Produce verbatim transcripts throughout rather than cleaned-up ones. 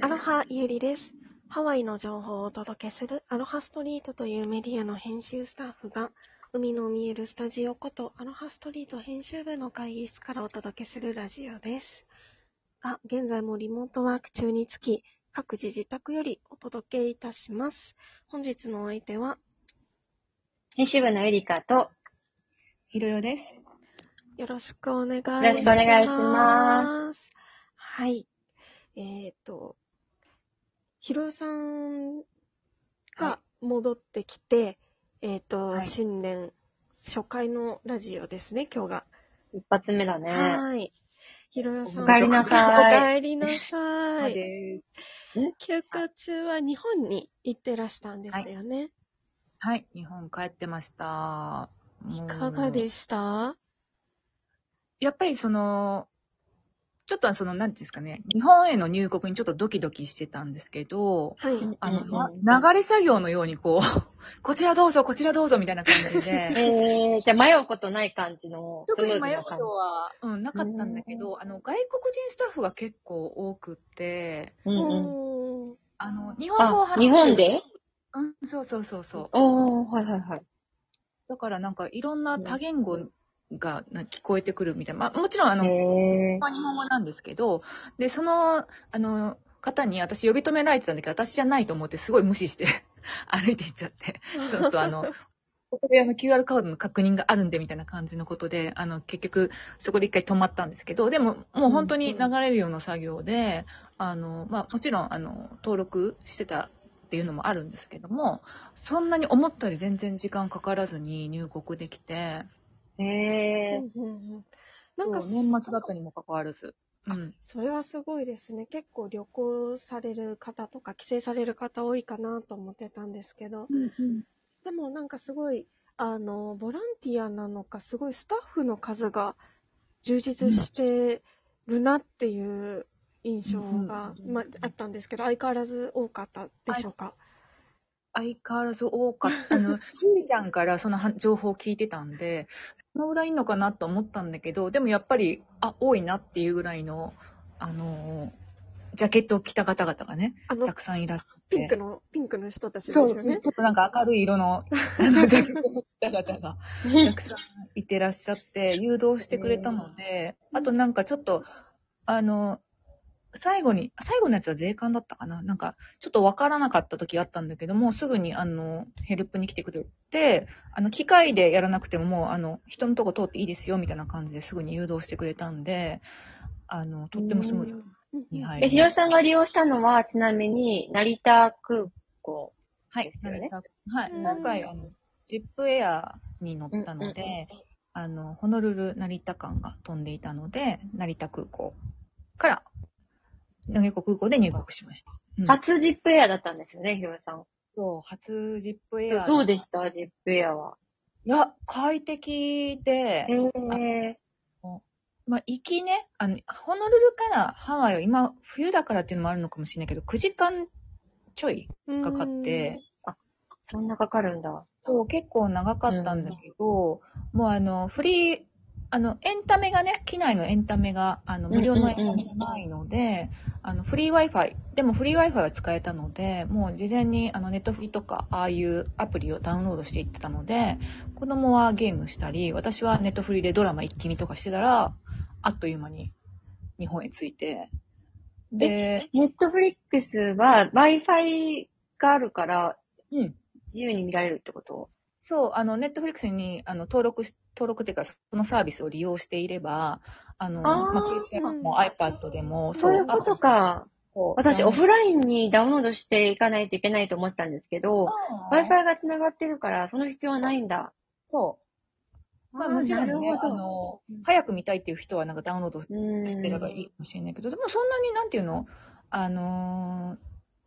アロハゆりです。ハワイの情報をお届けするアロハストリートというメディアの編集スタッフが、海の見えるスタジオことアロハストリート編集部の会議室からお届けするラジオですが、現在もリモートワーク中につき、各自自宅よりお届けいたします。本日のお相手は編集部のエリカとひろよです。よろしくお願いします。よろしくお願いします。はい。えーと、ひろよさんが戻ってきて、はい、えーと、はい、新年初回のラジオですね、今日が。一発目だね。はい。ひろよさん。おかえりなさい。おかえりなさい。休暇中は日本に行ってらしたんですよね。はい、はい、日本帰ってました。いかがでした？やっぱりその、ちょっとその、なんていうんですかね、日本への入国にちょっとドキドキしてたんですけど、はい、あの、うん、流れ作業のようにこう、こちらどうぞ、こちらどうぞみたいな感じで。えー、じゃあ迷うことない感じの。特に迷うことは、うん、なかったんだけど、あの、外国人スタッフが結構多くって、うんうん、あの、日本語を話して。日本で？うん、そうそうそうそう。おー、はいはいはい。だからなんかいろんな多言語、うんが聞こえてくるみたいな。まあ、もちろん、あの、まあ、日本語なんですけど、で、その、あの、方に私呼び止められてたんだけど、私じゃないと思ってすごい無視して歩いていっちゃって、ちょっとあの、ここであの キューアール カードの確認があるんでみたいな感じのことで、あの、結局、そこで一回止まったんですけど、でも、もう本当に流れるような作業で、あの、まあ、もちろん、あの、登録してたっていうのもあるんですけども、そんなに思ったより全然時間かからずに入国できて、えー、なんか年末だったにも関わらず、うん、それはすごいですね。結構旅行される方とか帰省される方多いかなと思ってたんですけど、うんうん、でもなんかすごいあのボランティアなのかすごいスタッフの数が充実してるなっていう印象が、うんまあ、あったんですけど、相変わらず多かったでしょうか？相変わらず多かった。あの、ゆりちゃんからその情報を聞いてたんで、そのぐらいいいのかなと思ったんだけど、でもやっぱり、あ、多いなっていうぐらいの、あの、ジャケットを着た方々がね、たくさんいらっしゃって。ピンクの、ピンクの人たちですよね。そう、ちょっとなんか明るい色の、あの、ジャケットを着た方が、たくさんいてらっしゃって、誘導してくれたので、あとなんかちょっと、あの、最後に、最後のやつは税関だったかな、なんか、ちょっとわからなかった時あったんだけども、すぐに、あの、ヘルプに来てくれて、あの、機械でやらなくても、もう、あの、人のとこ通っていいですよ、みたいな感じですぐに誘導してくれたんで、あの、とってもスムーズに入る。ひろさんが利用したのは、ちなみに、成田空港ですよね。はい、成田。はい。今回、あの、ジップエアに乗ったので、うんうん、あの、ホノルル成田間が飛んでいたので、成田空港から、成田空港で入国しました。うん、初ジップエアだったんですよね、ひろよさん。そう、初ジップエア。どうでした、ジップエアは？いや、快適で、えー、あまあ、行きね、あの、ホノルルからハワイは今、冬だからっていうのもあるのかもしれないけど、くじかんちょいかかって、あ、そんなかかるんだ。そう、結構長かったんだけど、うん、もうあの、フリー、あの、エンタメがね、機内のエンタメが、あの、無料のエンタメがないので、うんうんうん、あの、フリー Wi-Fi、でもフリー Wi-Fi は使えたので、もう事前に、あの、ネットフリとか、ああいうアプリをダウンロードしていってたので、子供はゲームしたり、私はネットフリでドラマ一気見とかしてたら、あっという間に日本へ着いて。で、ネットフリックスは Wi-Fi があるから、うん。自由に見られるってこと？そう、あの、ネットフリックスに、あの、登録し、登録というか、そのサービスを利用していれば、あの、あまあ、携帯も iPad でも、そういうことか。私、オフラインにダウンロードしていかないといけないと思ったんですけど、Wi-Fi が繋がってるから、その必要はないんだ。そう。まあ、もちろんね、あの、早く見たいっていう人は、なんかダウンロードしてればいいかもしれないけど、でもそんなに、なんていうの、あの、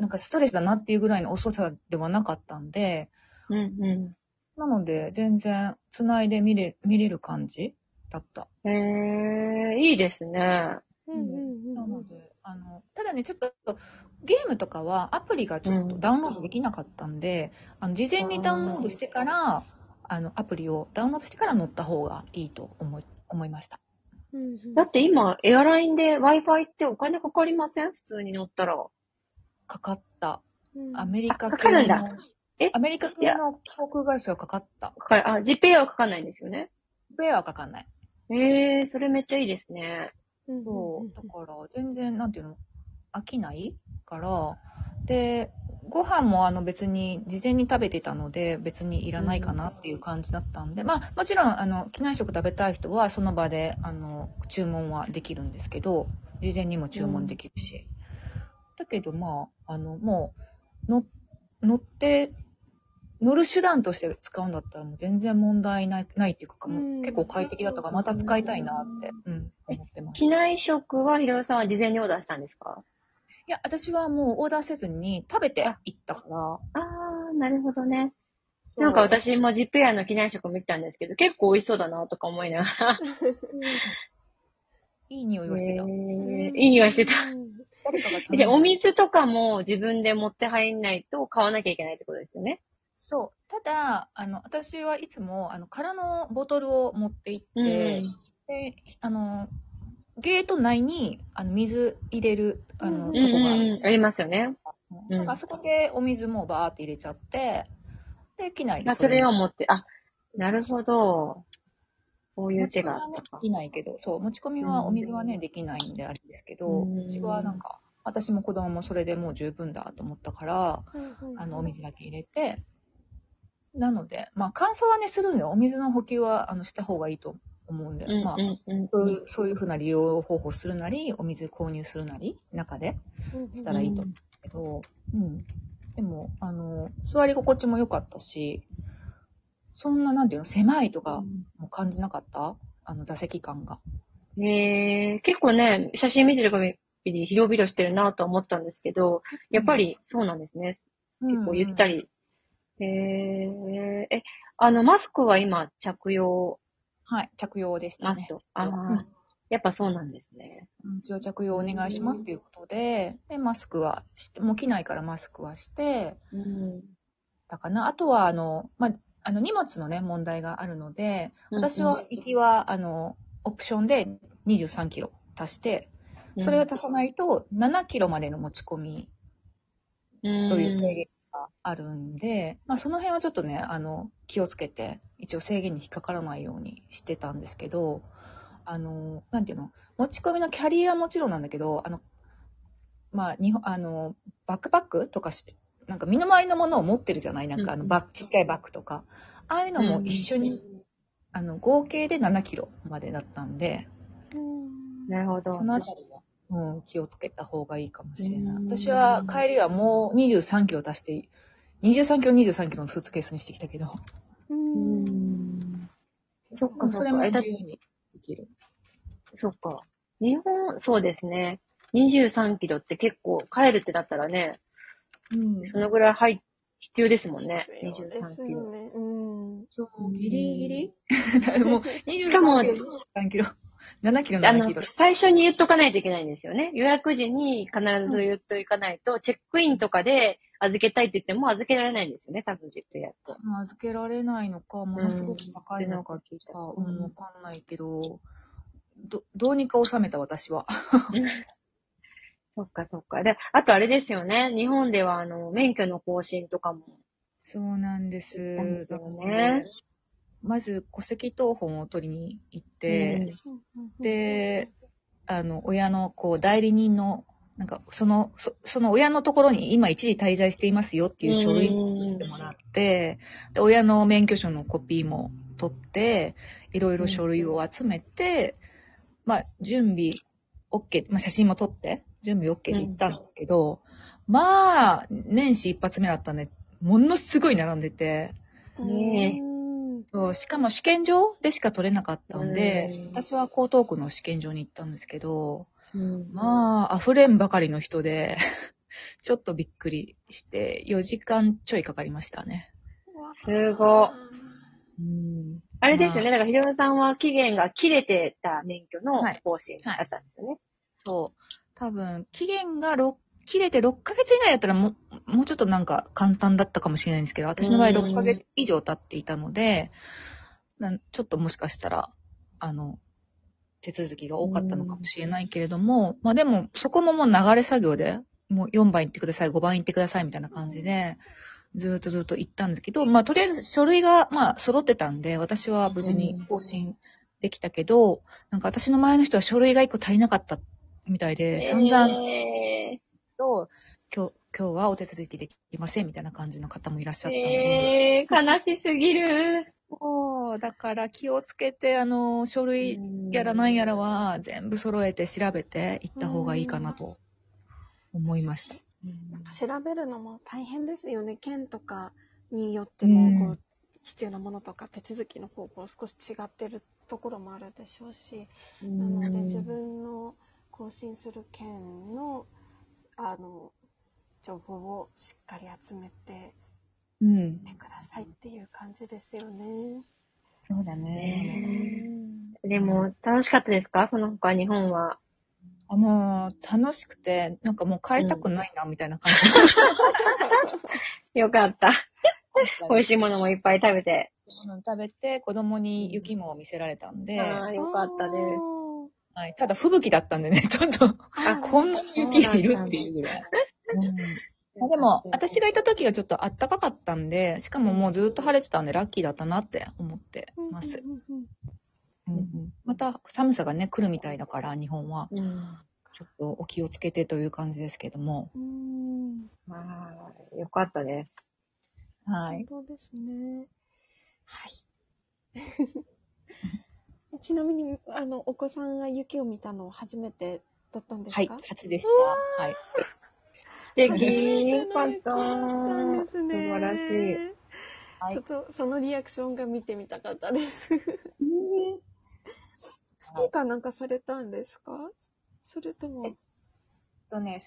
なんかストレスだなっていうぐらいの遅さではなかったんで、うんうん。なので、全然、つないで見れ、見れる感じだった。へえ、いいですね。うんうんうん。なので、あの、ただね、ちょっと、ゲームとかはアプリがちょっとダウンロードできなかったんで、うん、あの事前にダウンロードしてから、あの、アプリをダウンロードしてから乗った方がいいと思い、思いました。だって今、エアラインで Wi-Fi ってお金かかりません？普通に乗ったら。かかった。アメリカ系の、うん、かかるんだ。えアメリカ系の航空会社はかかった。かかる。あ、ジップエアはかかんないんですよね。ジップエアはかかんない。ええー、それめっちゃいいですね。そう。だから、全然、なんていうの、飽きないから、で、ご飯もあの別に事前に食べてたので別にいらないかなっていう感じだったんで、うん、まあもちろんあの機内食食べたい人はその場であの注文はできるんですけど、事前にも注文できるし、うん、だけどまああのもうの乗って乗る手段として使うんだったらもう全然問題ないないっていうか、もう結構快適だったからまた使いたいなって、うん、思ってます。機内食はひろよさんは事前にオーダーしたんですか？いや、私はもうオーダーせずに食べて行ったから。ああ、なるほどね。なんか私もジップエアの機内食見てたんですけど、結構美味しそうだなとか思いながら。いい匂いをしてた。えー、いい匂いしてた。じゃあお水とかも自分で持って入んないと買わなきゃいけないってことですよね。そう。ただ、あの、私はいつも、あの、空のボトルを持って行って、うん、で、あの、ゲート内にあの水入れるあの、うん、とこがある、うん、ありますよね。なんかあそこでお水もバーって入れちゃって、うん、で機内でそれを持って、あ、なるほど。こういう手ができないけど、そう持ち込みはお水はね、うん、できないんであれですけど、うちはなんか私も子供もそれでもう十分だと思ったから、うん、あのお水だけ入れて、なのでまあ乾燥はねするんでお水の補給はあのした方がいいと思う。思うんで、まあ、そういうふうな利用方法するなり、お水購入するなり、中でしたらいいと思うんだけど、うんうん、でも、あの、座り心地も良かったし、そんな、なんていうの、狭いとかも感じなかった、うん、あの、座席感が。えー、結構ね、写真見てる限り広々してるなと思ったんですけど、やっぱりそうなんですね。うん、結構ゆったり。うん、えー、え、あの、マスクは今着用、はい、着用でしたね。ああ、うん、やっぱそうなんですね。一応着用お願いしますということで、でマスクはして、もう機内からマスクはして、うん、だかな。あとはあの、まあ、あの荷物のね問題があるので、私は行きはあのオプションでにじゅうさんキロ足して、それを足さないとななキロまでの持ち込みという制限があるんで、まあ、その辺はちょっとねあの気をつけて。一応制限に引っかからないようにしてたんですけど、あの、なんていうの、持ち込みのキャリアはもちろんなんだけど、あの、まあ、日本、あの、バックパックとかし、なんか身の回りのものを持ってるじゃないなんかあのバッグ、ちっちゃいバッグとか。ああいうのも一緒に、うん、あの、合計でななキロまでだったんで、うん、なるほど。そのあたりは、うん、気をつけた方がいいかもしれない。私は帰りはもうにじゅうさんキロ足して、にじゅうさんキロ、にじゅうさんキロのスーツケースにしてきたけど、そっか、それも自由にできる。そっか。日本、そうですね。にじゅうさんキロって結構、帰るってなったらね、うん、そのぐらい入必要ですもんね。にじゅうさんキロ。ね、うん、そう、ギリギリもうにじゅうさんキロ、しかも、さんキロ、ななキロ、ななキロ。最初に言っとかないといけないんですよね。予約時に必ず言っといかないと、うん、チェックインとかで、預けたいって言っても預けられないんですよね、多分ジップエアと。預けられないのか、ものすごく高いのか、うん、うん、わかんないけど、ど、どうにか収めた私は。そっかそっか。で、あとあれですよね、日本ではあの、免許の更新とかも。そうなんです。ですよね。まず戸籍謄本を取りに行って、うん、で、あの、親のこう、代理人のなんか、その、そ、その親のところに今一時滞在していますよっていう書類を作ってもらって、で、親の免許証のコピーも取って、いろいろ書類を集めて、まあ、準備 OK、まあ、写真も撮って、準備 OK で行ったんですけど、うん、まあ、年始一発目だったんで、ものすごい並んでて、ね、そう、しかも試験場でしか取れなかったんで、うん、私は江東区の試験場に行ったんですけど、うん、まあ、溢れんばかりの人で、ちょっとびっくりして、よじかんちょいかかりましたね。すご。うん、あれですよね、だからひろよさんは期限が切れてた免許の更新だったんですよね、はいはい。そう。多分、期限がろく切れてろっかげつ以内だったらも、もうちょっとなんか簡単だったかもしれないんですけど、私の場合ろっかげつ以上経っていたので、なんちょっともしかしたら、あの、手続きが多かったのかもしれないけれども、まあでも、そこももう流れ作業で、もうよんばん行ってください、ごばん行ってくださいみたいな感じで、ずっとずっと行ったんですけど、まあとりあえず書類がまあ揃ってたんで、私は無事に更新できたけど、うん、なんか私の前の人は書類がいっこ足りなかったみたいで、散々と、今日、今日はお手続きできませんみたいな感じの方もいらっしゃったので、えー、悲しすぎる。そう、だから気をつけて、あの、書類やらなんやらは全部揃えて調べていった方がいいかなと思いました。調べるのも大変ですよね。県とかによってもこう必要なものとか手続きの方法少し違ってるところもあるでしょうし、なので自分の更新する県の、あの、情報をしっかり集めて、うん、てくださいっていう感じですよね。そうだね。うん、でも楽しかったですか？その他日本は。あの楽しくてなんかもう帰りたくないな、うん、みたいな感じ。よかった。美味しいものもいっぱい食べて。食べて子供に雪も見せられたんで。ああよかったです。はい。ただ吹雪だったんでね、ちょっとあこんなに雪がいるっていうぐらい。うん、あでも、私がいた時はちょっとあったかかったんで、しかももうずっと晴れてたんで、ラッキーだったなって思ってます。うんうん、また寒さがね、来るみたいだから、日本は。うん、ちょっとお気をつけてという感じですけども。うんあよかったです。はい。そうですね。はい。ちなみに、あの、お子さんが雪を見たの初めてだったんですか？はい、初でした。はい。素敵。よかった。素晴らしい。ちょっとそのリアクションが見てみたかったです。スキーかなんかされたんですか？それとも。えっとね、